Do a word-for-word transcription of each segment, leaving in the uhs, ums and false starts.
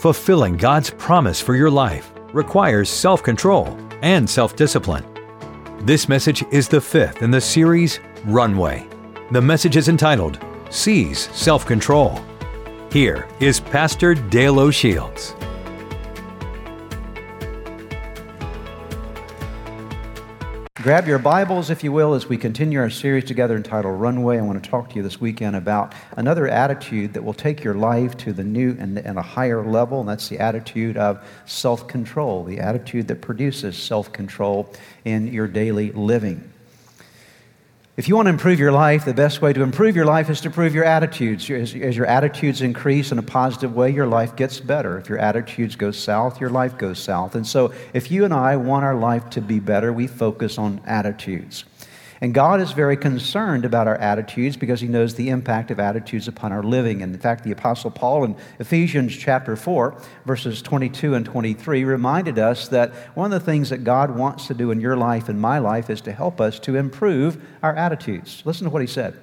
Fulfilling God's promise for your life requires self-control and self-discipline. This message is the fifth in the series, Runway. The message is entitled, Seize Self-Control. Here is Pastor Dale O'Shields. Grab your Bibles, if you will, as we continue our series together entitled Runway. I want to talk to you this weekend about another attitude that will take your life to the new and, and a higher level, and that's the attitude of self-control, the attitude that produces self-control in your daily living. If you want to improve your life, the best way to improve your life is to improve your attitudes. As, as your attitudes increase in a positive way, your life gets better. If your attitudes go south, your life goes south. And so if you and I want our life to be better, we focus on attitudes. And God is very concerned about our attitudes because he knows the impact of attitudes upon our living. And in fact, the Apostle Paul in Ephesians chapter four, verses twenty-two and twenty-three, reminded us that one of the things that God wants to do in your life and my life is to help us to improve our attitudes. Listen to what he said.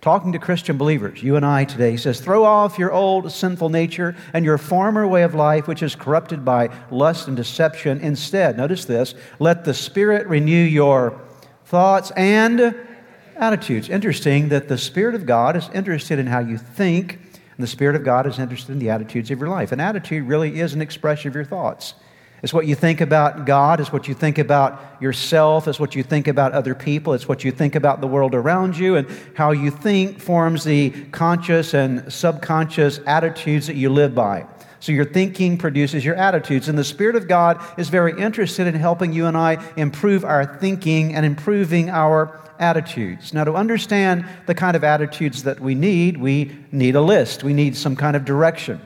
Talking to Christian believers, you and I today, he says, throw off your old sinful nature and your former way of life, which is corrupted by lust and deception. Instead, notice this, let the Spirit renew your thoughts and attitudes. Interesting that the Spirit of God is interested in how you think, and the Spirit of God is interested in the attitudes of your life. An attitude really is an expression of your thoughts. It's what you think about God. It's what you think about yourself. It's what you think about other people. It's what you think about the world around you. And how you think forms the conscious and subconscious attitudes that you live by. So your thinking produces your attitudes. And the Spirit of God is very interested in helping you and I improve our thinking and improving our attitudes. Now, to understand the kind of attitudes that we need, we need a list. We need some kind of direction.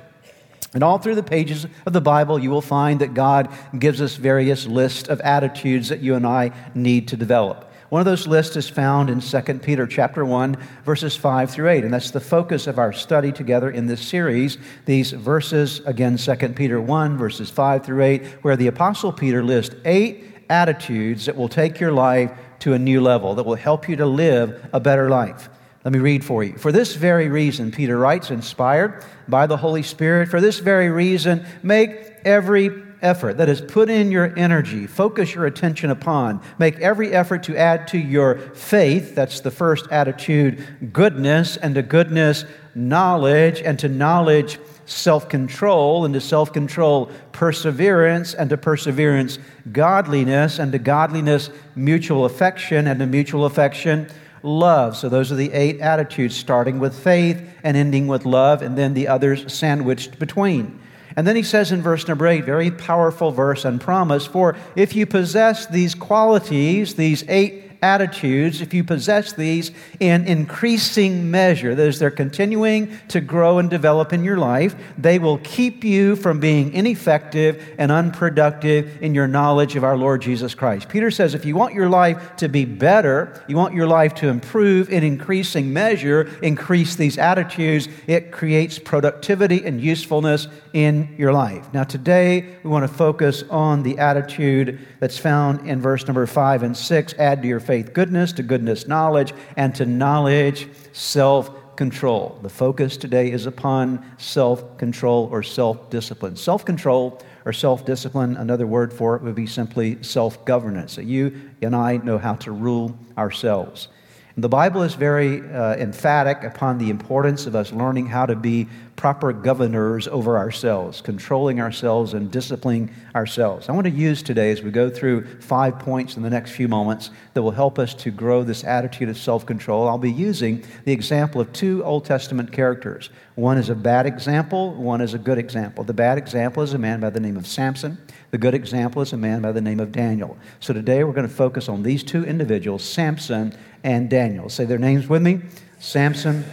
And all through the pages of the Bible, you will find that God gives us various lists of attitudes that you and I need to develop. One of those lists is found in Second Peter chapter one, verses five through eight, and that's the focus of our study together in this series. These verses, again, Second Peter one, verses five through eight, where the Apostle Peter lists eight attitudes that will take your life to a new level, that will help you to live a better life. Let me read for you. For this very reason, Peter writes, inspired by the Holy Spirit, for this very reason, make every effort, that is, put in your energy, focus your attention upon, make every effort to add to your faith, that's the first attitude, goodness, and to goodness, knowledge, and to knowledge, self-control, and to self-control, perseverance, and to perseverance, godliness, and to godliness, mutual affection, and to mutual affection, love. So those are the eight attitudes, starting with faith and ending with love, and then the others sandwiched between. And then he says in verse number eight, very powerful verse and promise, for if you possess these qualities, these eight attitudes, if you possess these in increasing measure, that is, they're continuing to grow and develop in your life, they will keep you from being ineffective and unproductive in your knowledge of our Lord Jesus Christ. Peter says if you want your life to be better, you want your life to improve in increasing measure, increase these attitudes. It creates productivity and usefulness in your life. Now today, we want to focus on the attitude that's found in verse number five and six, add to your faith. Faith, goodness, to goodness, knowledge, and to knowledge, self-control. The focus today is upon self-control or self-discipline. Self-control or self-discipline, another word for it would be simply self-governance. That you and I know how to rule ourselves. And the Bible is very uh, emphatic upon the importance of us learning how to be proper governors over ourselves, controlling ourselves and disciplining ourselves. I want to use today, as we go through five points in the next few moments, that will help us to grow this attitude of self-control. I'll be using the example of two Old Testament characters. One is a bad example, one is a good example. The bad example is a man by the name of Samson. The good example is a man by the name of Daniel. So today we're going to focus on these two individuals, Samson and Daniel. Say their names with me. Samson,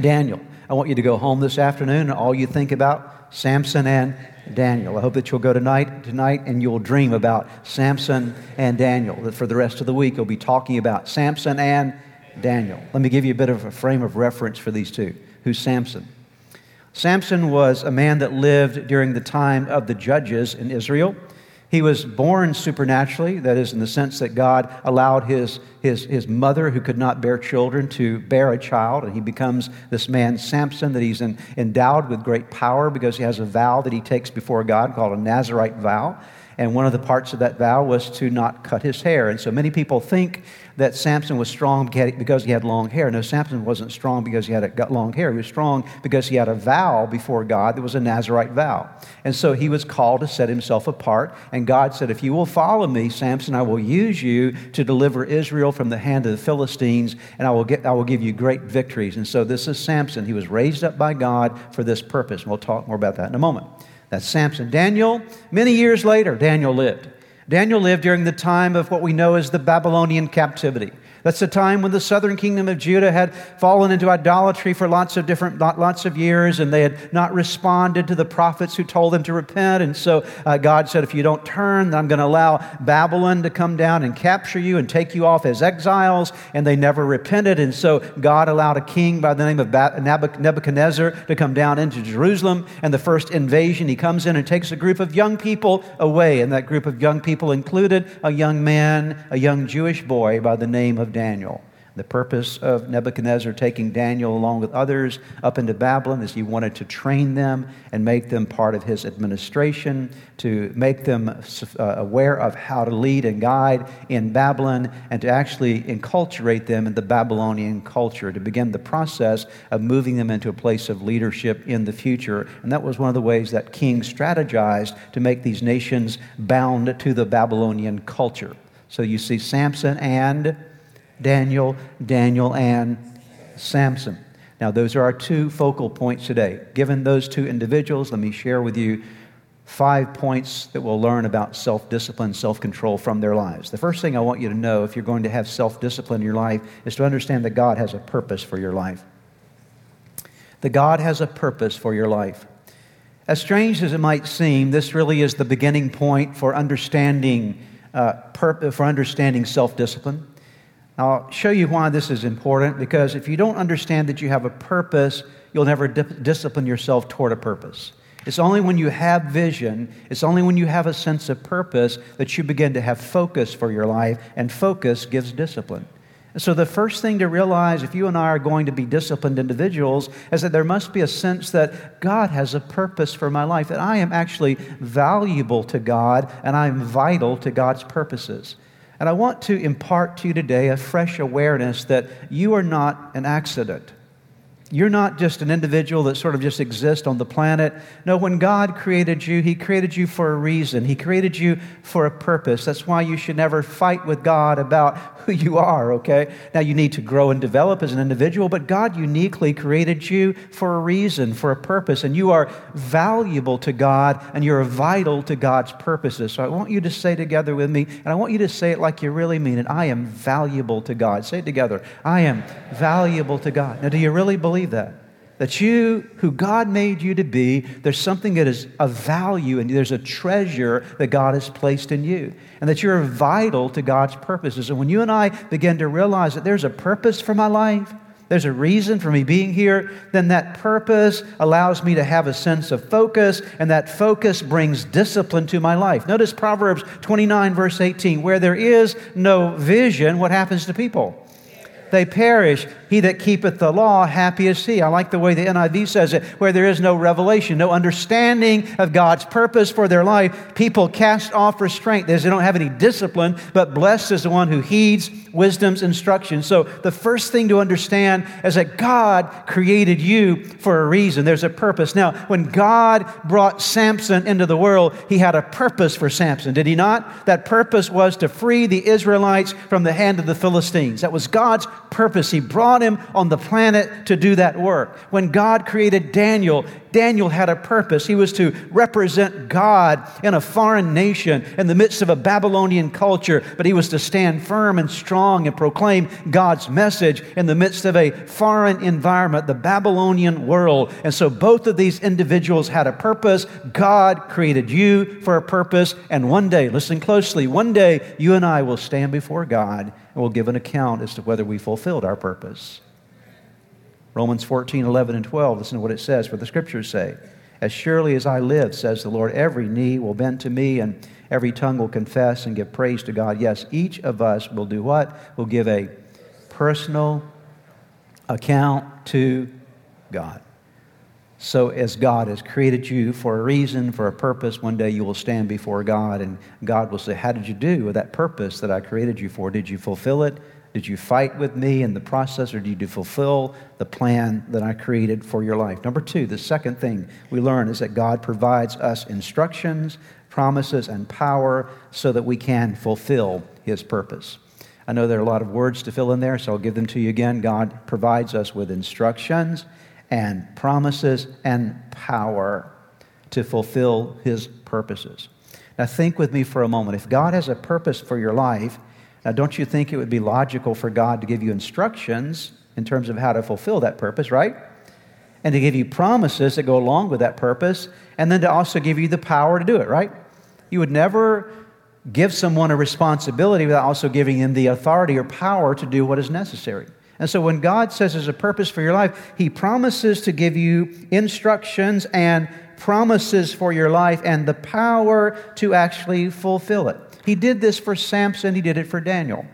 Daniel. I want you to go home this afternoon and all you think about, Samson and Daniel. I hope that you'll go tonight tonight, and you'll dream about Samson and Daniel. That for the rest of the week, you'll be talking about Samson and Daniel. Let me give you a bit of a frame of reference for these two. Who's Samson? Samson was a man that lived during the time of the judges in Israel. He was born supernaturally, that is, in the sense that God allowed his, his, his mother, who could not bear children, to bear a child, and he becomes this man, Samson, that he's in, endowed with great power because he has a vow that he takes before God called a Nazirite vow, and one of the parts of that vow was to not cut his hair. And so many people think that Samson was strong because he had long hair. No, Samson wasn't strong because he had long hair. He was strong because he had a vow before God that was a Nazirite vow. And so he was called to set himself apart. And God said, if you will follow me, Samson, I will use you to deliver Israel from the hand of the Philistines, and I will get, I will give you great victories. And so this is Samson. He was raised up by God for this purpose. And we'll talk more about that in a moment. That's Samson. Daniel, many years later, Daniel lived. Daniel lived during the time of what we know as the Babylonian captivity. That's the time when the southern kingdom of Judah had fallen into idolatry for lots of different, lots of years, and they had not responded to the prophets who told them to repent. And so uh, God said, if you don't turn, then I'm going to allow Babylon to come down and capture you and take you off as exiles. And they never repented. And so God allowed a king by the name of Nebuchadnezzar to come down into Jerusalem. And the first invasion, he comes in and takes a group of young people away. And that group of young people included a young man, a young Jewish boy by the name of Daniel. The purpose of Nebuchadnezzar taking Daniel along with others up into Babylon is he wanted to train them and make them part of his administration, to make them aware of how to lead and guide in Babylon, and to actually enculturate them in the Babylonian culture, to begin the process of moving them into a place of leadership in the future. And that was one of the ways that kings strategized to make these nations bound to the Babylonian culture. So you see Samson and Daniel, Daniel, and Samson. Now, those are our two focal points today. Given those two individuals, let me share with you five points that we'll learn about self-discipline, self-control from their lives. The first thing I want you to know, if you're going to have self-discipline in your life, is to understand that God has a purpose for your life. That God has a purpose for your life. As strange as it might seem, this really is the beginning point for understanding, uh, pur- for understanding self-discipline. I'll show you why this is important, because if you don't understand that you have a purpose, you'll never di- discipline yourself toward a purpose. It's only when you have vision, it's only when you have a sense of purpose that you begin to have focus for your life, and focus gives discipline. And so the first thing to realize, if you and I are going to be disciplined individuals, is that there must be a sense that God has a purpose for my life, that I am actually valuable to God and I'm vital to God's purposes. And I want to impart to you today a fresh awareness that you are not an accident. You're not just an individual that sort of just exists on the planet. No, when God created you, He created you for a reason. He created you for a purpose. That's why you should never fight with God about who you are, okay? Now, you need to grow and develop as an individual, but God uniquely created you for a reason, for a purpose, and you are valuable to God, and you're vital to God's purposes. So I want you to say together with me, and I want you to say it like you really mean it. I am valuable to God. Say it together. I am valuable to God. Now, do you really believe that? That you, who God made you to be, there's something that is of value and there's a treasure that God has placed in you, and that you're vital to God's purposes. And when you and I begin to realize that there's a purpose for my life, there's a reason for me being here, then that purpose allows me to have a sense of focus, and that focus brings discipline to my life. Notice Proverbs twenty-nine, verse eighteen, where there is no vision, what happens to people? They perish. He that keepeth the law, happy is he. I like the way the N I V says it, where there is no revelation, no understanding of God's purpose for their life. People cast off restraint. They don't have any discipline, but blessed is the one who heeds wisdom's instruction. So the first thing to understand is that God created you for a reason. There's a purpose. Now, when God brought Samson into the world, He had a purpose for Samson, did He not? That purpose was to free the Israelites from the hand of the Philistines. That was God's purpose. He brought him on the planet to do that work. When God created Daniel, Daniel had a purpose. He was to represent God in a foreign nation in the midst of a Babylonian culture, but he was to stand firm and strong and proclaim God's message in the midst of a foreign environment, the Babylonian world. And so both of these individuals had a purpose. God created you for a purpose, and one day, listen closely, one day you and I will stand before God and we'll give an account as to whether we fulfilled our purpose. Romans fourteen, eleven, and twelve, listen to what it says, what the Scriptures say. As surely as I live, says the Lord, every knee will bend to me and every tongue will confess and give praise to God. Yes, each of us will do what? We'll give a personal account to God. So as God has created you for a reason, for a purpose, one day you will stand before God and God will say, how did you do with that purpose that I created you for? Did you fulfill it? Did you fight with me in the process, or did you fulfill the plan that I created for your life? Number two, the second thing we learn is that God provides us instructions, promises, and power so that we can fulfill His purpose. I know there are a lot of words to fill in there, so I'll give them to you again. God provides us with instructions and promises and power to fulfill His purposes. Now think with me for a moment. If God has a purpose for your life, now don't you think it would be logical for God to give you instructions in terms of how to fulfill that purpose, right? And to give you promises that go along with that purpose, and then to also give you the power to do it, right? You would never give someone a responsibility without also giving them the authority or power to do what is necessary. And so when God says there's a purpose for your life, He promises to give you instructions and promises for your life and the power to actually fulfill it. He did this for Samson. He did it for Daniel.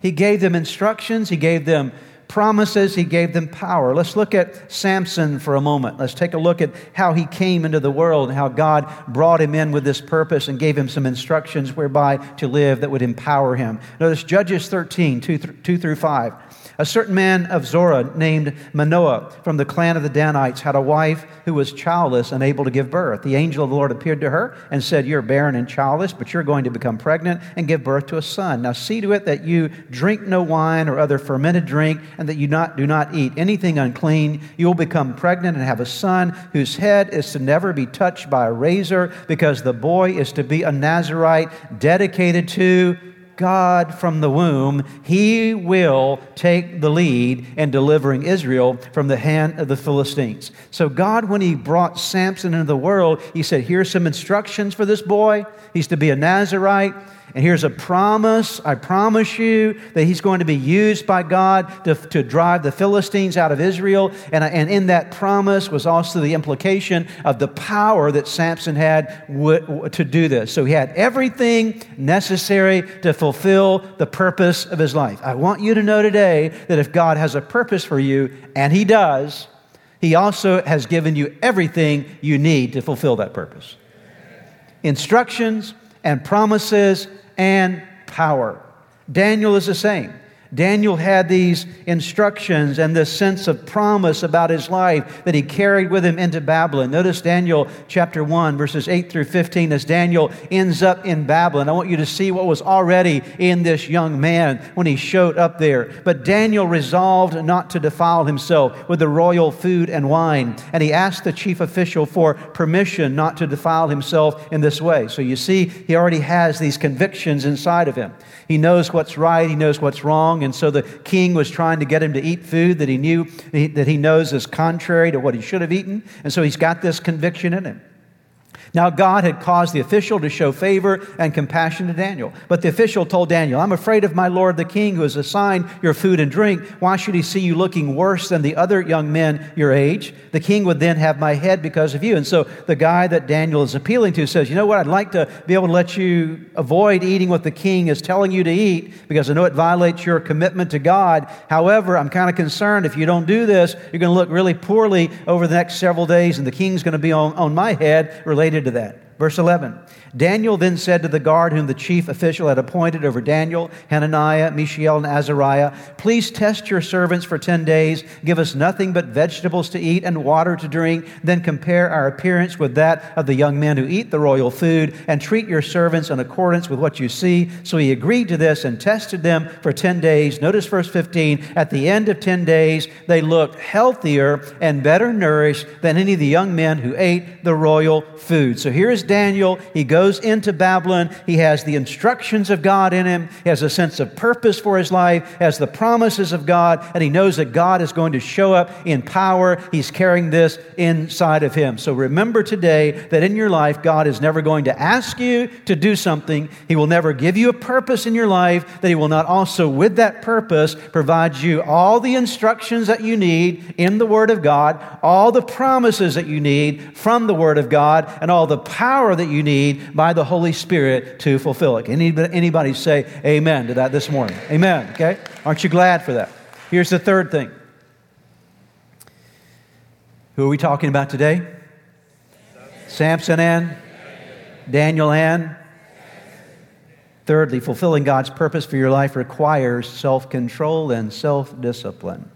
He gave them instructions. He gave them promises. He gave them power. Let's look at Samson for a moment. Let's take a look at how he came into the world and how God brought him in with this purpose and gave him some instructions whereby to live that would empower him. Notice Judges thirteen, two through five. A certain man of Zorah named Manoah from the clan of the Danites had a wife who was childless, unable to give birth. The angel of the Lord appeared to her and said, you're barren and childless, but you're going to become pregnant and give birth to a son. Now see to it that you drink no wine or other fermented drink, and that you not, do not eat anything unclean. You will become pregnant and have a son whose head is to never be touched by a razor, because the boy is to be a Nazirite, dedicated to God from the womb. He will take the lead in delivering Israel from the hand of the Philistines. So God, when He brought Samson into the world, He said, here's some instructions for this boy. He's to be a Nazirite. And here's a promise. I promise you that he's going to be used by God to, to drive the Philistines out of Israel. And, and in that promise was also the implication of the power that Samson had w- to do this. So he had everything necessary to fulfill the purpose of his life. I want you to know today that if God has a purpose for you, and He does, He also has given you everything you need to fulfill that purpose. Instructions and promises and power. Daniel is the same. Daniel had these instructions and this sense of promise about his life that he carried with him into Babylon. Notice Daniel chapter one, verses eight through fifteen, as Daniel ends up in Babylon. I want you to see what was already in this young man when he showed up there. But Daniel resolved not to defile himself with the royal food and wine, and he asked the chief official for permission not to defile himself in this way. So you see, he already has these convictions inside of him. He knows what's right, he knows what's wrong, and so the king was trying to get him to eat food that he knew, that he knows is contrary to what he should have eaten. And so he's got this conviction in him. Now God had caused the official to show favor and compassion to Daniel. But the official told Daniel, I'm afraid of my lord the king, who has assigned your food and drink. Why should he see you looking worse than the other young men your age? The king would then have my head because of you. And so the guy that Daniel is appealing to says, you know what, I'd like to be able to let you avoid eating what the king is telling you to eat, because I know it violates your commitment to God. However, I'm kind of concerned if you don't do this, you're going to look really poorly over the next several days, and the king's going to be on, on my head related to that. Verse eleven, Daniel then said to the guard whom the chief official had appointed over Daniel, Hananiah, Mishael, and Azariah, please test your servants for ten days. Give us nothing but vegetables to eat and water to drink. Then compare our appearance with that of the young men who eat the royal food, and treat your servants in accordance with what you see. So he agreed to this and tested them for ten days. Notice verse fifteen, at the end of ten days, they looked healthier and better nourished than any of the young men who ate the royal food. So here is Daniel. He goes into Babylon. He has the instructions of God in him. He has a sense of purpose for his life, has the promises of God, and he knows that God is going to show up in power. He's carrying this inside of him. So remember today that in your life, God is never going to ask you to do something. He will never give you a purpose in your life that he will not also, with that purpose, provide you all the instructions that you need in the Word of God, all the promises that you need from the Word of God, and all the power that you need by the Holy Spirit to fulfill it. Anybody, anybody say amen to that this morning? Amen, okay? Aren't you glad for that? Here's the third thing. Who are we talking about today? Samson and Daniel and? Thirdly, fulfilling God's purpose for your life requires self-control and self-discipline.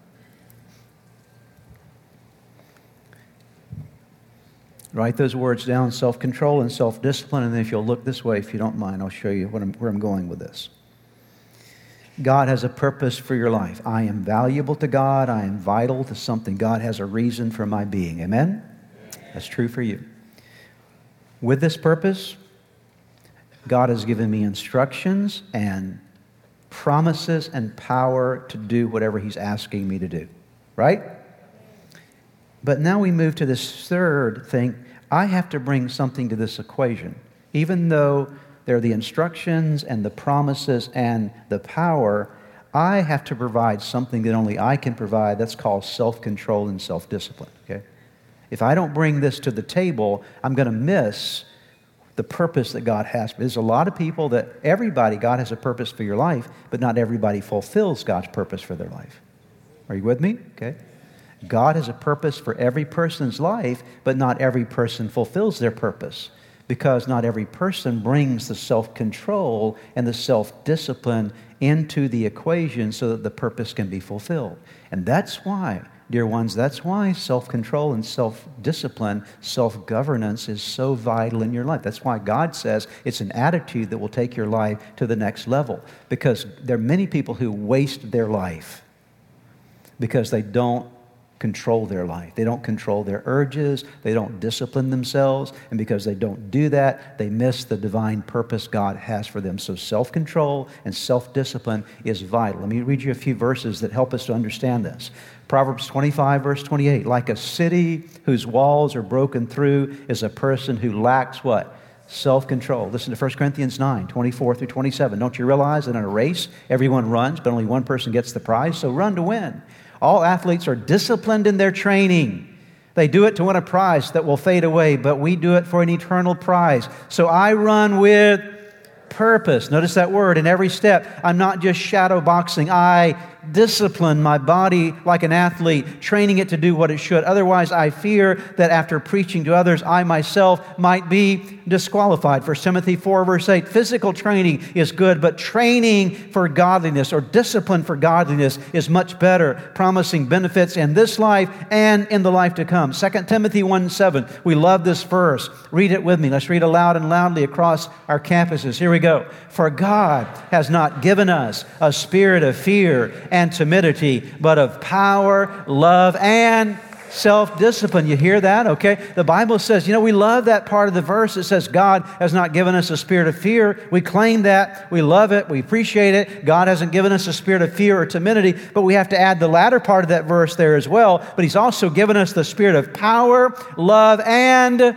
Write those words down, self-control and self-discipline, and then if you'll look this way, if you don't mind, I'll show you what I'm, where I'm going with this. God has a purpose for your life. I am valuable to God. I am vital to something. God has a reason for my being. Amen? Amen. That's true for you. With this purpose, God has given me instructions and promises and power to do whatever he's asking me to do, right? But now we move to this third thing. I have to bring something to this equation. Even though there are the instructions and the promises and the power, I have to provide something that only I can provide. That's called self-control and self-discipline, okay? If I don't bring this to the table, I'm going to miss the purpose that God has. There's a lot of people that everybody, God has a purpose for your life, but not everybody fulfills God's purpose for their life. Are you with me? Okay. God has a purpose for every person's life, but not every person fulfills their purpose because not every person brings the self-control and the self-discipline into the equation so that the purpose can be fulfilled. And that's why, dear ones, that's why self-control and self-discipline, self-governance is so vital in your life. That's why God says it's an attitude that will take your life to the next level, because there are many people who waste their life because they don't control their life. They don't control their urges. They don't discipline themselves. And because they don't do that, they miss the divine purpose God has for them. So self-control and self-discipline is vital. Let me read you a few verses that help us to understand this. Proverbs twenty-five, verse twenty-eight, like a city whose walls are broken through is a person who lacks what? Self-control. Listen to First Corinthians nine, twenty-four through twenty-seven. Don't you realize that in a race, everyone runs, but only one person gets the prize? So run to win. All athletes are disciplined in their training. They do it to win a prize that will fade away, but we do it for an eternal prize. So I run with purpose. Notice that word in every step. I'm not just shadow boxing. I discipline my body like an athlete, training it to do what it should. Otherwise, I fear that after preaching to others, I myself might be disqualified. First Timothy four, verse eight, physical training is good, but training for godliness or discipline for godliness is much better, promising benefits in this life and in the life to come. Second Timothy one, seven, we love this verse. Read it with me. Let's read aloud and loudly across our campuses. Here we go. For God has not given us a spirit of fear and timidity, but of power, love, and self-discipline. You hear that? Okay. The Bible says, you know, we love that part of the verse. It says God has not given us a spirit of fear. We claim that. We love it. We appreciate it. God hasn't given us a spirit of fear or timidity, but we have to add the latter part of that verse there as well. But he's also given us the spirit of power, love, and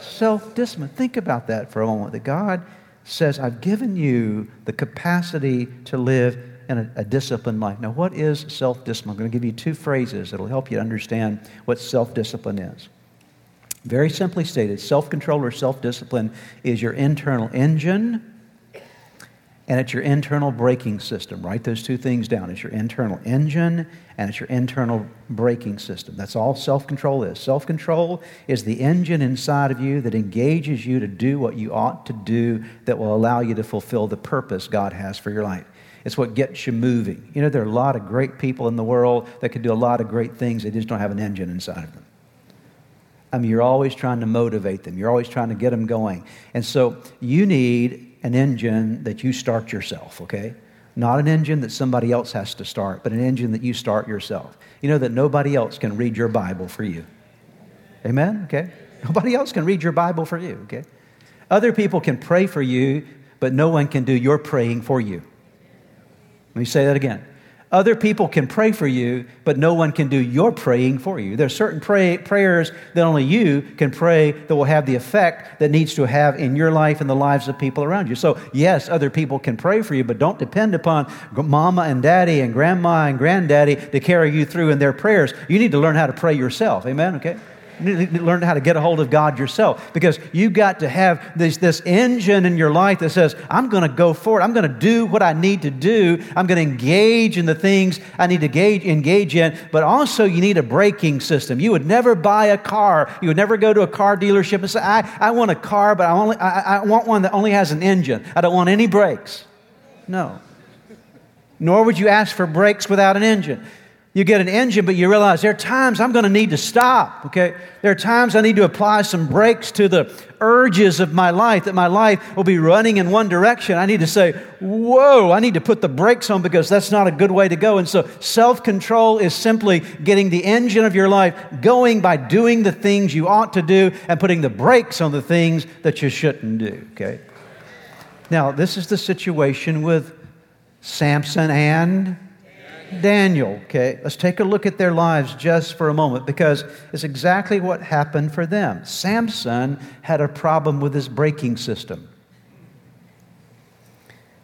self-discipline. Think about that for a moment. That God says, I've given you the capacity to live and a, a disciplined life. Now, what is self-discipline? I'm going to give you two phrases that will help you understand what self-discipline is. Very simply stated, self-control or self-discipline is your internal engine and it's your internal braking system. Write those two things down. It's your internal engine and it's your internal braking system. That's all self-control is. Self-control is the engine inside of you that engages you to do what you ought to do that will allow you to fulfill the purpose God has for your life. It's what gets you moving. You know, there are a lot of great people in the world that could do a lot of great things. They just don't have an engine inside of them. I mean, you're always trying to motivate them. You're always trying to get them going. And so you need an engine that you start yourself, okay? Not an engine that somebody else has to start, but an engine that you start yourself. You know that nobody else can read your Bible for you. Amen? Okay? Nobody else can read your Bible for you, okay? Other people can pray for you, but no one can do your praying for you. Let me say that again. Other people can pray for you, but no one can do your praying for you. There are certain pray, prayers that only you can pray that will have the effect that needs to have in your life and the lives of people around you. So yes, other people can pray for you, but don't depend upon mama and daddy and grandma and granddaddy to carry you through in their prayers. You need to learn how to pray yourself. Amen? Okay? You need to learn how to get a hold of God yourself, because you've got to have this, this engine in your life that says, I'm going to go forward. I'm going to do what I need to do. I'm going to engage in the things I need to engage, engage in. But also you need a braking system. You would never buy a car. You would never go to a car dealership and say, I, I want a car, but I, only, I, I want one that only has an engine. I don't want any brakes. No. Nor would you ask for brakes without an engine. You get an engine, but you realize there are times I'm going to need to stop, okay? There are times I need to apply some brakes to the urges of my life, that my life will be running in one direction. I need to say, whoa, I need to put the brakes on, because that's not a good way to go. And so self-control is simply getting the engine of your life going by doing the things you ought to do and putting the brakes on the things that you shouldn't do, okay? Now, this is the situation with Samson and Daniel, okay? Let's take a look at their lives just for a moment, because it's exactly what happened for them. Samson had a problem with his braking system.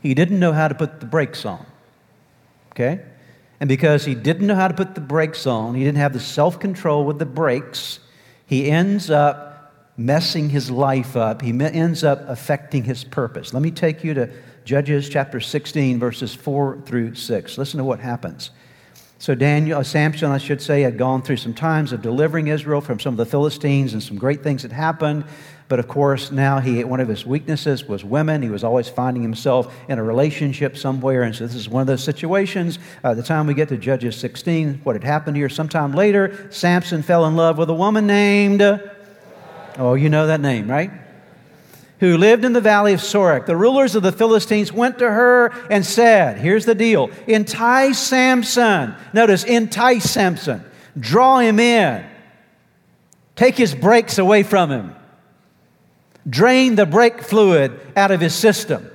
He didn't know how to put the brakes on, okay? And because he didn't know how to put the brakes on, he didn't have the self-control with the brakes, he ends up messing his life up. He ends up affecting his purpose. Let me take you to Judges chapter sixteen, verses four through six. Listen to what happens. So Daniel, Samson, I should say, had gone through some times of delivering Israel from some of the Philistines, and some great things had happened. But of course, now he one of his weaknesses was women. He was always finding himself in a relationship somewhere. And so this is one of those situations. By uh, the time we get to Judges sixteen, what had happened here sometime later, Samson fell in love with a woman named... Oh, you know that name, right? Who lived in the valley of Sorek. The rulers of the Philistines went to her and said, here's the deal, entice Samson. Notice, entice Samson. Draw him in. Take his brakes away from him. Drain the brake fluid out of his system.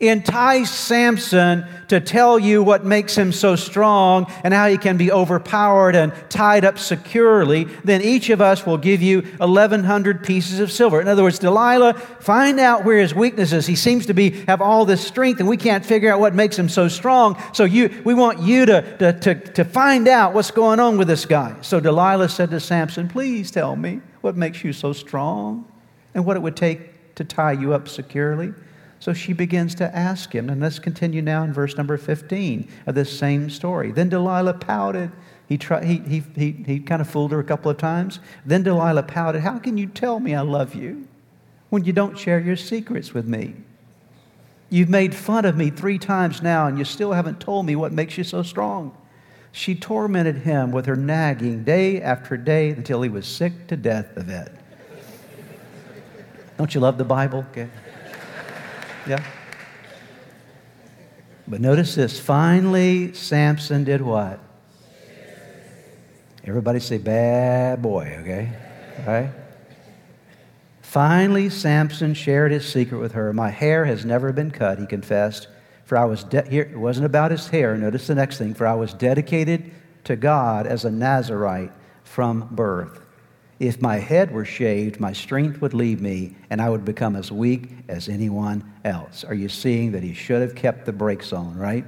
Entice Samson to tell you what makes him so strong and how he can be overpowered and tied up securely, then each of us will give you eleven hundred pieces of silver. In other words, Delilah, find out where his weakness is. He seems to be have all this strength, and we can't figure out what makes him so strong. So you, we want you to, to, to, to find out what's going on with this guy. So Delilah said to Samson, please tell me what makes you so strong and what it would take to tie you up securely. So she begins to ask him, and let's continue now in verse number fifteen of this same story. Then Delilah pouted. He tried, he, he, he, he kind of fooled her a couple of times. Then Delilah pouted, how can you tell me I love you when you don't share your secrets with me? You've made fun of me three times now, and you still haven't told me what makes you so strong. She tormented him with her nagging day after day until he was sick to death of it. Don't you love the Bible? Okay. Yeah. But notice this. Finally, Samson did what? Everybody say, bad boy, okay? All right? Finally, Samson shared his secret with her. My hair has never been cut, he confessed. For I was, de- here, it wasn't about his hair. Notice the next thing. For I was dedicated to God as a Nazirite from birth. If my head were shaved, my strength would leave me, and I would become as weak as anyone else. Are you seeing that he should have kept the brakes on, right?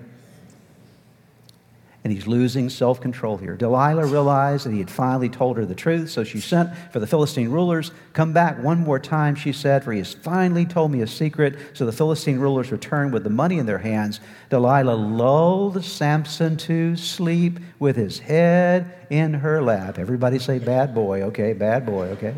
And he's losing self-control here. Delilah realized that he had finally told her the truth, so she sent for the Philistine rulers. Come back one more time, she said, for he has finally told me a secret. So the Philistine rulers returned with the money in their hands. Delilah lulled Samson to sleep with his head in her lap. Everybody say, bad boy, okay, bad boy, okay.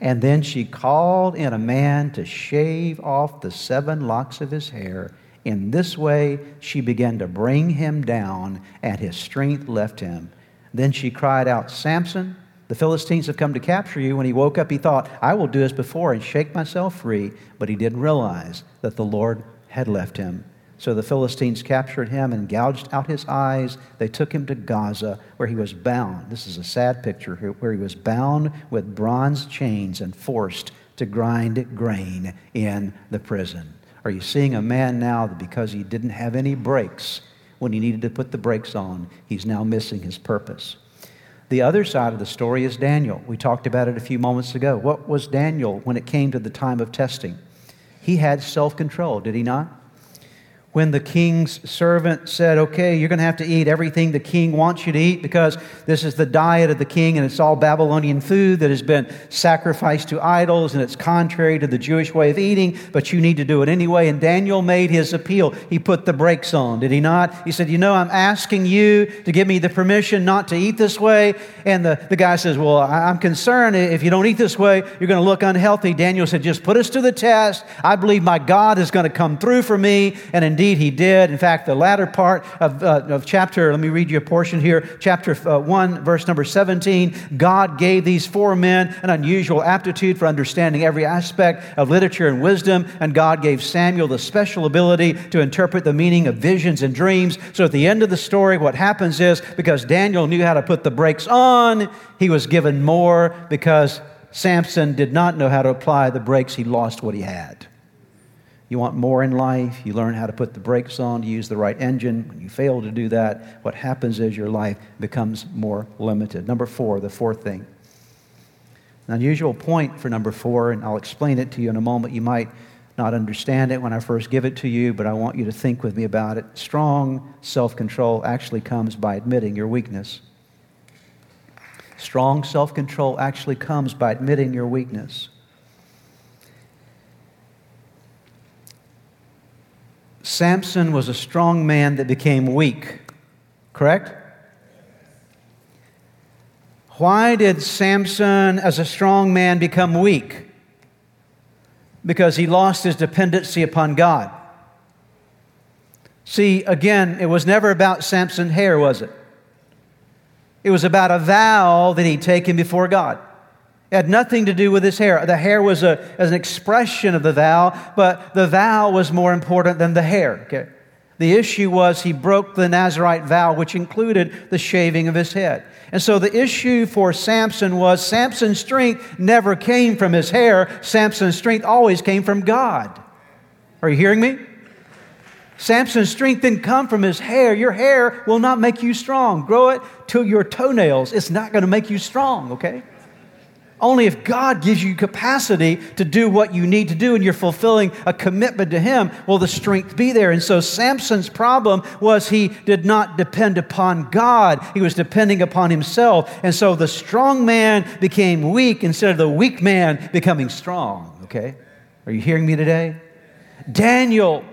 And then she called in a man to shave off the seven locks of his hair. In this way, she began to bring him down, and his strength left him. Then she cried out, Samson, the Philistines have come to capture you. When he woke up, he thought, I will do as before and shake myself free. But he didn't realize that the Lord had left him. So the Philistines captured him and gouged out his eyes. They took him to Gaza, where he was bound. This is a sad picture, where he was bound with bronze chains and forced to grind grain in the prison. Are you seeing a man now that because he didn't have any brakes when he needed to put the brakes on, he's now missing his purpose? The other side of the story is Daniel. We talked about it a few moments ago. What was Daniel when it came to the time of testing? He had self-control, did he not? When the king's servant said, okay, you're going to have to eat everything the king wants you to eat because this is the diet of the king and it's all Babylonian food that has been sacrificed to idols and it's contrary to the Jewish way of eating, but you need to do it anyway. And Daniel made his appeal. He put the brakes on, did he not? He said, you know, I'm asking you to give me the permission not to eat this way. And the, the guy says, well, I'm concerned if you don't eat this way, you're going to look unhealthy. Daniel said, just put us to the test. I believe my God is going to come through for me. And indeed, Indeed, he did. In fact, the latter part of, uh, of chapter, let me read you a portion here, chapter uh, one, verse number seventeen, God gave these four men an unusual aptitude for understanding every aspect of literature and wisdom, and God gave Samuel the special ability to interpret the meaning of visions and dreams. So at the end of the story, what happens is, because Daniel knew how to put the brakes on, he was given more. Because Samson did not know how to apply the brakes, he lost what he had. You want more in life, you learn how to put the brakes on, to use the right engine. When you fail to do that, what happens is your life becomes more limited. Number four, the fourth thing. An unusual point for number four, and I'll explain it to you in a moment. You might not understand it when I first give it to you, but I want you to think with me about it. Strong self-control actually comes by admitting your weakness. Strong self-control actually comes by admitting your weakness. Samson was a strong man that became weak, correct? Why did Samson as a strong man become weak? Because he lost his dependency upon God. See, again, it was never about Samson's hair, was it? It was about a vow that he'd taken before God. It had nothing to do with his hair. The hair was a, as an expression of the vow, but the vow was more important than the hair. Okay? The issue was he broke the Nazirite vow, which included the shaving of his head. And so the issue for Samson was Samson's strength never came from his hair. Samson's strength always came from God. Are you hearing me? Samson's strength didn't come from his hair. Your hair will not make you strong. Grow it till your toenails. It's not going to make you strong, okay? Only if God gives you capacity to do what you need to do and you're fulfilling a commitment to Him will the strength be there. And so Samson's problem was he did not depend upon God. He was depending upon himself. And so the strong man became weak instead of the weak man becoming strong. Okay? Are you hearing me today? Daniel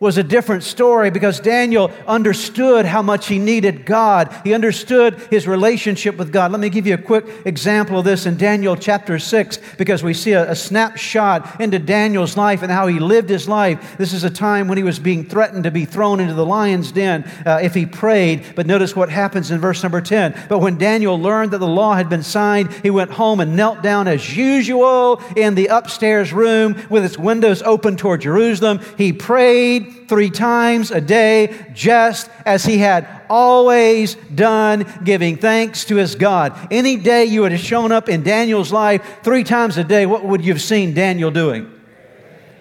was a different story because Daniel understood how much he needed God. He understood his relationship with God. Let me give you a quick example of this in Daniel chapter six, because we see a, a snapshot into Daniel's life and how he lived his life. This is a time when he was being threatened to be thrown into the lion's den uh, if he prayed. But notice what happens in verse number ten. But when Daniel learned that the law had been signed, he went home and knelt down as usual in the upstairs room with its windows open toward Jerusalem. He prayed three times a day, just as he had always done, giving thanks to his God. Any day you would have shown up in Daniel's life three times a day, what would you have seen Daniel doing?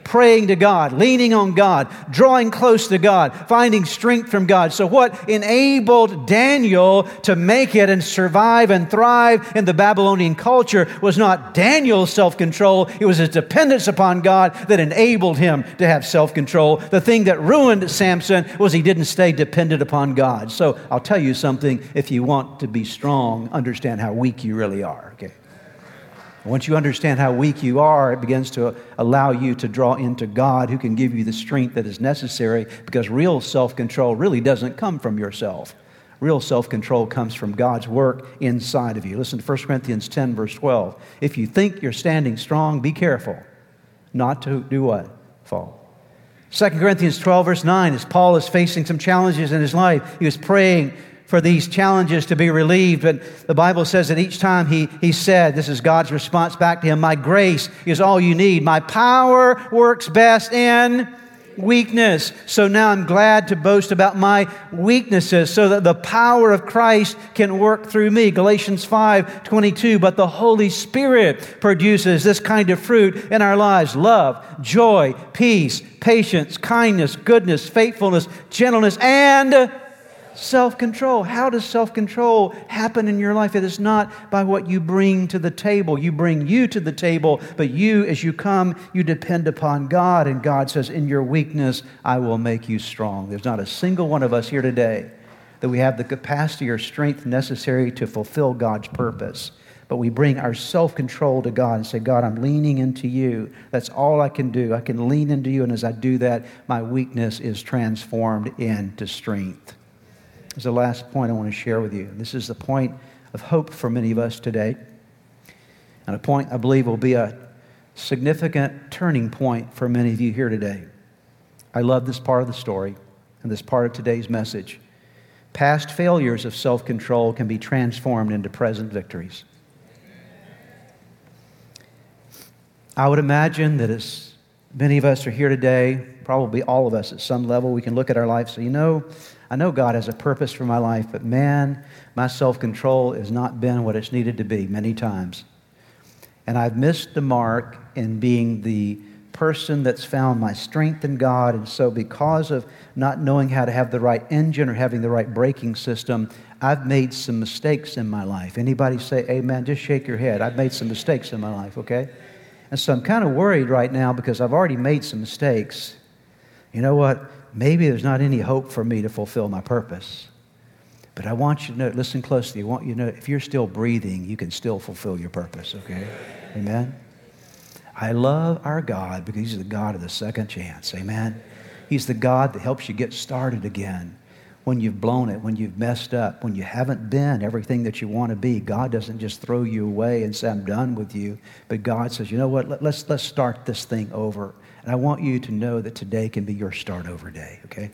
Praying to God, leaning on God, drawing close to God, finding strength from God. So what enabled Daniel to make it and survive and thrive in the Babylonian culture was not Daniel's self-control. It was his dependence upon God that enabled him to have self-control. The thing that ruined Samson was he didn't stay dependent upon God. So I'll tell you something. If you want to be strong, understand how weak you really are. Okay? Once you understand how weak you are, it begins to allow you to draw into God who can give you the strength that is necessary, because real self-control really doesn't come from yourself. Real self-control comes from God's work inside of you. Listen to First Corinthians ten, verse twelve. If you think you're standing strong, be careful not to do what? Fall. Second Corinthians twelve, verse nine, as Paul is facing some challenges in his life, he was praying for these challenges to be relieved. But the Bible says that each time he, he said, this is God's response back to him, my grace is all you need. My power works best in weakness. So now I'm glad to boast about my weaknesses so that the power of Christ can work through me. Galatians five twenty-two, but the Holy Spirit produces this kind of fruit in our lives: love, joy, peace, patience, kindness, goodness, faithfulness, gentleness, and self-control. How does self-control happen in your life? It is not by what you bring to the table. You bring you to the table, but you, as you come, you depend upon God. And God says, in your weakness, I will make you strong. There's not a single one of us here today that we have the capacity or strength necessary to fulfill God's purpose. But we bring our self-control to God and say, God, I'm leaning into you. That's all I can do. I can lean into you. And as I do that, my weakness is transformed into strength. Is the last point I want to share with you. This is the point of hope for many of us today, and a point I believe will be a significant turning point for many of you here today. I love this part of the story and this part of today's message. Past failures of self-control can be transformed into present victories. I would imagine that as many of us are here today, probably all of us at some level, we can look at our life and say, you know, I know God has a purpose for my life, but man, my self-control has not been what it's needed to be many times. And I've missed the mark in being the person that's found my strength in God. And so because of not knowing how to have the right engine or having the right braking system, I've made some mistakes in my life. Anybody say amen? Just shake your head. I've made some mistakes in my life, okay? And so I'm kind of worried right now because I've already made some mistakes. You know what? Maybe there's not any hope for me to fulfill my purpose. But I want you to know, listen closely, I want you to know, if you're still breathing, you can still fulfill your purpose, okay? Amen. Amen? I love our God because he's the God of the second chance, amen? He's the God that helps you get started again. When you've blown it, when you've messed up, when you haven't been everything that you want to be, God doesn't just throw you away and say, I'm done with you. But God says, you know what, let's, let's start this thing over. And I want you to know that today can be your start over day, okay?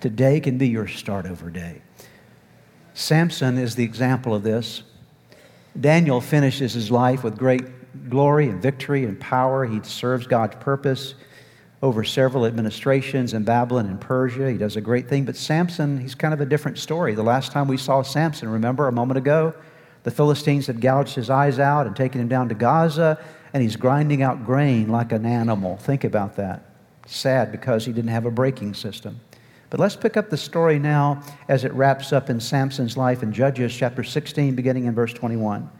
Today can be your start over day. Samson is the example of this. Daniel finishes his life with great glory and victory and power. He serves God's purpose over several administrations in Babylon and Persia. He does a great thing. But Samson, he's kind of a different story. The last time we saw Samson, remember a moment ago, the Philistines had gouged his eyes out and taken him down to Gaza. And he's grinding out grain like an animal. Think about that. Sad because he didn't have a braking system. But let's pick up the story now as it wraps up in Samson's life in Judges chapter sixteen, beginning in verse twenty-one.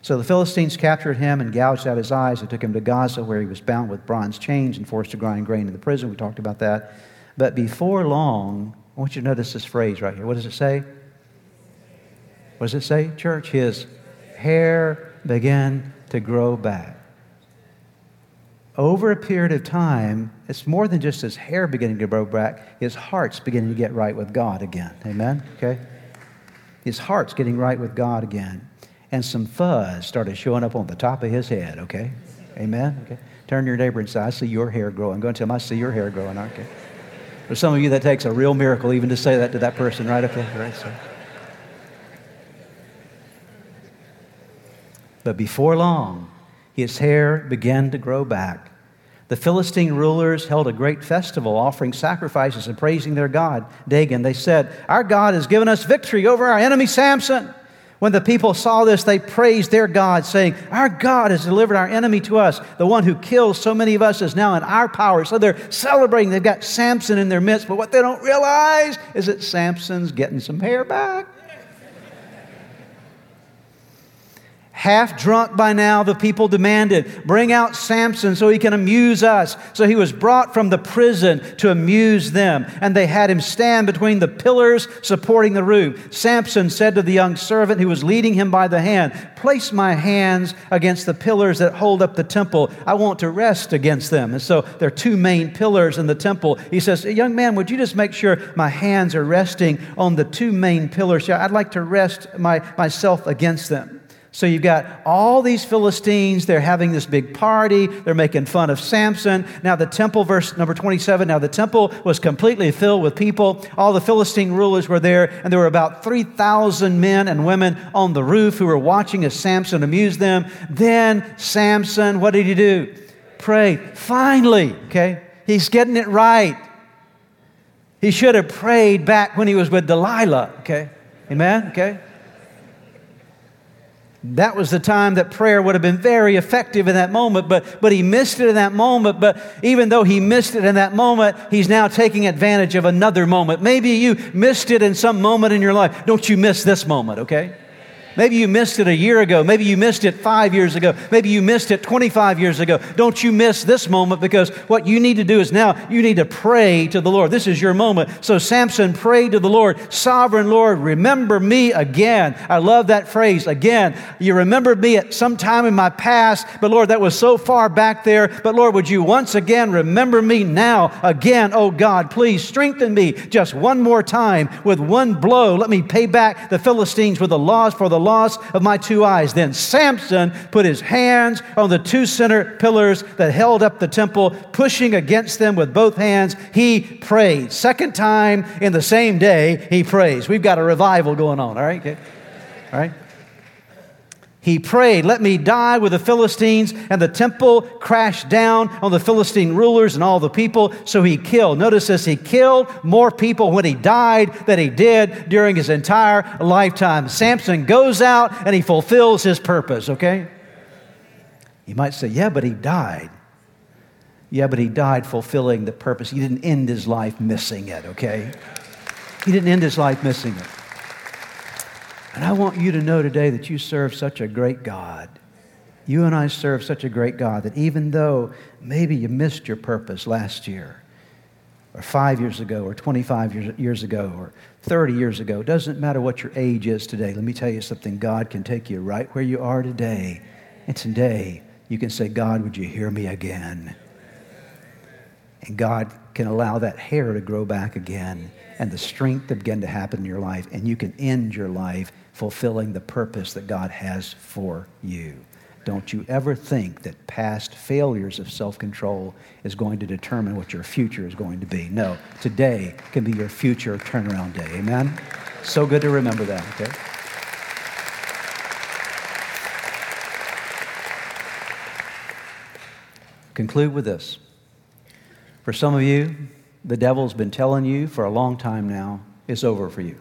So the Philistines captured him and gouged out his eyes and took him to Gaza, where he was bound with bronze chains and forced to grind grain in the prison. We talked about that. But before long, I want you to notice this phrase right here. What does it say? What does it say, church? His hair began to grow back. Over a period of time, it's more than just his hair beginning to grow back. His heart's beginning to get right with God again. Amen? Okay? His heart's getting right with God again. And some fuzz started showing up on the top of his head. Okay? Amen? Okay. Turn to your neighbor and say, I see your hair growing. Go and tell him, I see your hair growing. Okay? For some of you, that takes a real miracle even to say that to that person. Right? Okay? Right, sir. But before long, his hair began to grow back. The Philistine rulers held a great festival, offering sacrifices and praising their god, Dagon. They said, our God has given us victory over our enemy, Samson. When the people saw this, they praised their God, saying, our God has delivered our enemy to us. The one who kills so many of us is now in our power. So they're celebrating. They've got Samson in their midst. But what they don't realize is that Samson's getting some hair back. Half drunk by now, the people demanded, bring out Samson so he can amuse us. So he was brought from the prison to amuse them. And they had him stand between the pillars supporting the roof. Samson said to the young servant who was leading him by the hand, place my hands against the pillars that hold up the temple. I want to rest against them. And so there are two main pillars in the temple. He says, young man, would you just make sure my hands are resting on the two main pillars? I'd like to rest my, myself against them. So you've got all these Philistines, they're having this big party, they're making fun of Samson. Now the temple, verse number twenty-seven, now the temple was completely filled with people. All the Philistine rulers were there, and there were about three thousand men and women on the roof who were watching as Samson amused them. Then Samson, what did he do? Prayed. Finally, okay, He's getting it right. He should have prayed back when he was with Delilah, okay? Amen? Okay? That was the time that prayer would have been very effective in that moment, but, but he missed it in that moment. But even though he missed it in that moment, he's now taking advantage of another moment. Maybe you missed it in some moment in your life. Don't you miss this moment, okay? Maybe you missed it a year ago. Maybe you missed it five years ago. Maybe you missed it twenty-five years ago. Don't you miss this moment, because what you need to do is now you need to pray to the Lord. This is your moment. So Samson prayed to the Lord, "Sovereign Lord, remember me again." I love that phrase, again. You remembered me at some time in my past, but Lord, that was so far back there. But Lord, would you once again remember me now again? Oh God, please strengthen me just one more time with one blow. Let me pay back the Philistines with a loss for the loss of my two eyes. Then Samson put his hands on the two center pillars that held up the temple, pushing against them with both hands. He prayed. Second time in the same day, he prays. We've got a revival going on, all right? Okay. All right. He prayed, "Let me die with the Philistines," and the temple crashed down on the Philistine rulers and all the people, so he killed. Notice this, he killed more people when he died than he did during his entire lifetime. Samson goes out and he fulfills his purpose, okay? You might say, yeah, but he died. Yeah, but he died fulfilling the purpose. He didn't end his life missing it, okay? He didn't end his life missing it. And I want you to know today that you serve such a great God. You and I serve such a great God that even though maybe you missed your purpose last year, or five years ago, or twenty-five years ago, or thirty years ago, it doesn't matter what your age is today. Let me tell you something. God can take you right where you are today. And today, you can say, "God, would you hear me again?" And God can allow that hair to grow back again, and the strength to begin to happen in your life, and you can end your life fulfilling the purpose that God has for you. Don't you ever think that past failures of self-control is going to determine what your future is going to be. No, today can be your future turnaround day. Amen? So good to remember that, okay? Conclude with this. For some of you, the devil's been telling you for a long time now, it's over for you.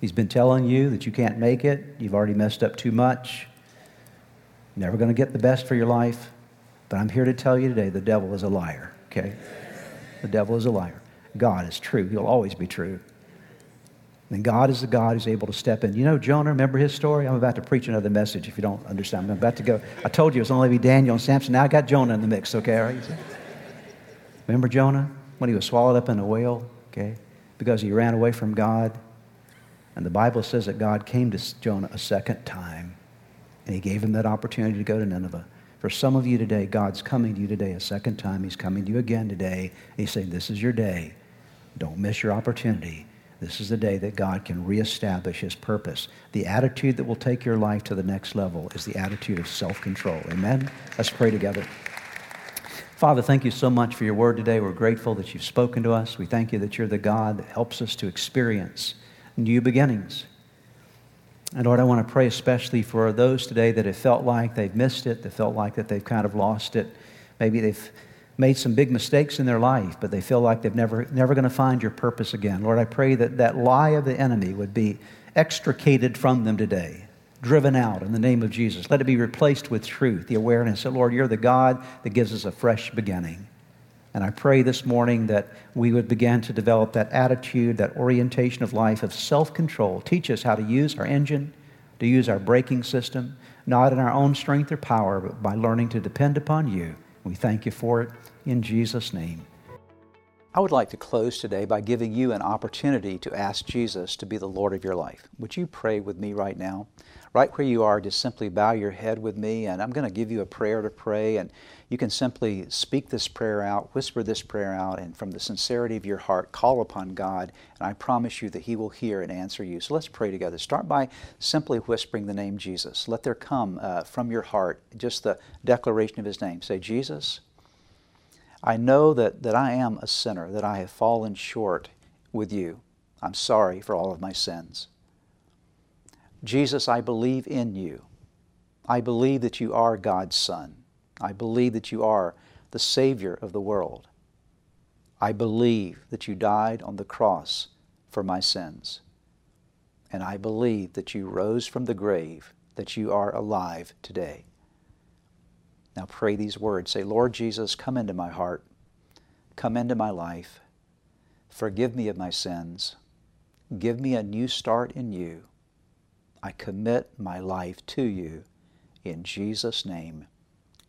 He's been telling you that you can't make it. You've already messed up too much. Never going to get the best for your life. But I'm here to tell you today, the devil is a liar, okay? The devil is a liar. God is true. He'll always be true. And God is the God who's able to step in. You know Jonah, remember his story? I'm about to preach another message if you don't understand. I'm about to go. I told you it was only going to be Daniel and Samson. Now I got Jonah in the mix, okay? All right? Remember Jonah when he was swallowed up in a whale, okay, because he ran away from God? And the Bible says that God came to Jonah a second time, and he gave him that opportunity to go to Nineveh. For some of you today, God's coming to you today a second time. He's coming to you again today. And he's saying, this is your day. Don't miss your opportunity. This is the day that God can reestablish his purpose. The attitude that will take your life to the next level is the attitude of self-control. Amen? Let's pray together. Father, thank you so much for your word today. We're grateful that you've spoken to us. We thank you that you're the God that helps us to experience new beginnings. And Lord, I want to pray especially for those today that have felt like they've missed it, that felt like that they've kind of lost it. Maybe they've made some big mistakes in their life, but they feel like they've never, never going to find your purpose again. Lord, I pray that that lie of the enemy would be extricated from them today, driven out in the name of Jesus. Let it be replaced with truth, the awareness that, Lord, you're the God that gives us a fresh beginning. And I pray this morning that we would begin to develop that attitude, that orientation of life of self-control. Teach us how to use our engine, to use our braking system, not in our own strength or power, but by learning to depend upon you. We thank you for it in Jesus' name. I would like to close today by giving you an opportunity to ask Jesus to be the Lord of your life. Would you pray with me right now? Right where you are, just simply bow your head with me, and I'm going to give you a prayer to pray, and you can simply speak this prayer out, whisper this prayer out, and from the sincerity of your heart, call upon God, and I promise you that He will hear and answer you. So let's pray together. Start by simply whispering the name Jesus. Let there come uh, from your heart just the declaration of His name. Say, Jesus, I know that, that I am a sinner, that I have fallen short with you. I'm sorry for all of my sins. Jesus, I believe in you. I believe that you are God's Son. I believe that you are the Savior of the world. I believe that you died on the cross for my sins. And I believe that you rose from the grave, that you are alive today. Now pray these words. Say, Lord Jesus, come into my heart. Come into my life. Forgive me of my sins. Give me a new start in you. I commit my life to you. In Jesus' name,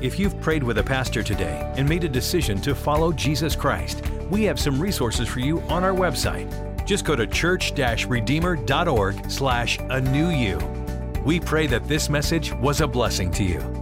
If you've prayed with a pastor today and made a decision to follow Jesus Christ, we have some resources for you on our website. Just go to church dash redeemer dot org slash a new you. We pray that this message was a blessing to you.